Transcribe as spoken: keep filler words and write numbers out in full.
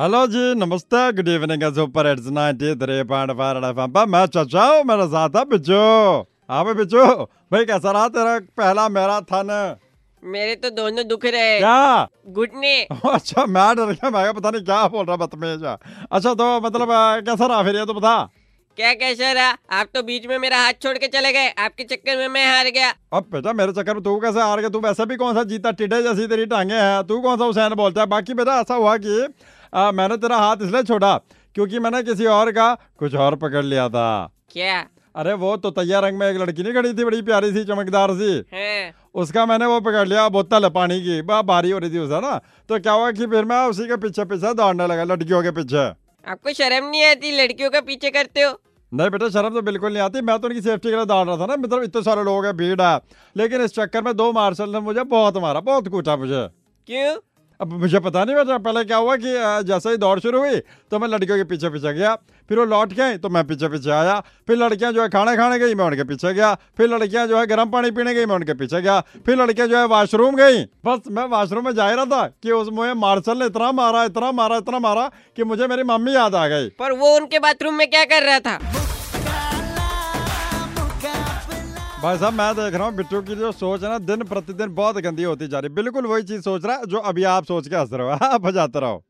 Hello जी, नमस्ते, good evening. Super hits ninety three point five मैं चाचा हूँ, मेरा साथ है बिजू। हाँ भाई बिजू भाई, कैसा रहा तेरा पहला मैराथन? मेरे तो दोनों दुख रहे। क्या? घुटने। अच्छा, मैं डर गया, मैं पता नहीं क्या बोल रहा बदतमीज। अच्छा तो मतलब कैसा रहा फिर, ये तो बता। क्या कैसा रहा? आप तो बीच में मेरा हाथ छोड़ के चले गए, आपके चक्कर में मैं हार गया। अब बेटा मेरे चक्कर में तू कैसे हार गया? तू वैसे भी कौन सा जीता, टिड्डे जैसी तेरी टांगे हैं, तू कौन सा हुसैन बोलता है। बाकी बेटा ऐसा हुआ कि आ, मैंने तेरा हाथ इसलिए छोड़ा क्योंकि मैंने किसी और का कुछ और पकड़ लिया था। क्या? अरे वो तो तैयार रंग में एक लड़की नहीं खड़ी थी, बड़ी प्यारी सी, चमकदार सी है। उसका मैंने वो पकड़ लिया, बोतल है पानी की, बारी हो रही थी उसका ना। तो क्या हुआ कि फिर मैं उसी के पीछे पीछे दौड़ने लगा, लड़कियों के पीछे। आपको शर्म नहीं आती? लड़कियों का पीछे करते हो? नहीं बेटा, शर्म तो बिल्कुल नहीं आती। मैं तो उनकी सेफ्टी के लिए दौड़ रहा था ना, मतलब इतने सारे लोग हैं, भीड़ है। लेकिन इस चक्कर में दो मार्शल ने मुझे बहुत मारा, बहुत कूटा मुझे। क्यों? अब मुझे पता नहीं बेटा, पहले क्या हुआ कि जैसे ही दौड़ शुरू हुई तो मैं लड़कियों के पीछे पीछे गया, फिर वो लौट गए तो मैं पीछे पीछे आया। फिर लड़कियां जो है खाना खाने गई, मैं उनके पीछे गया। फिर लड़कियां जो है गर्म पानी पीने गई, मैं उनके पीछे गया। फिर लड़कियां जो है वॉशरूम गई। बस मैं वॉशरूम में जा रहा था कि उसमें मार्शल ने इतना मारा इतना मारा इतना मारा कि मुझे मेरी मम्मी याद आ गई। पर वो उनके बाथरूम में क्या कर रहा था? भाई साहब मैं देख रहा हूँ बिट्टू की जो सोच है ना, दिन प्रतिदिन बहुत गंदी होती जा रही। बिल्कुल वही चीज सोच रहा है जो अभी आप सोच के हंस रहे हो। आप बजाते रहो।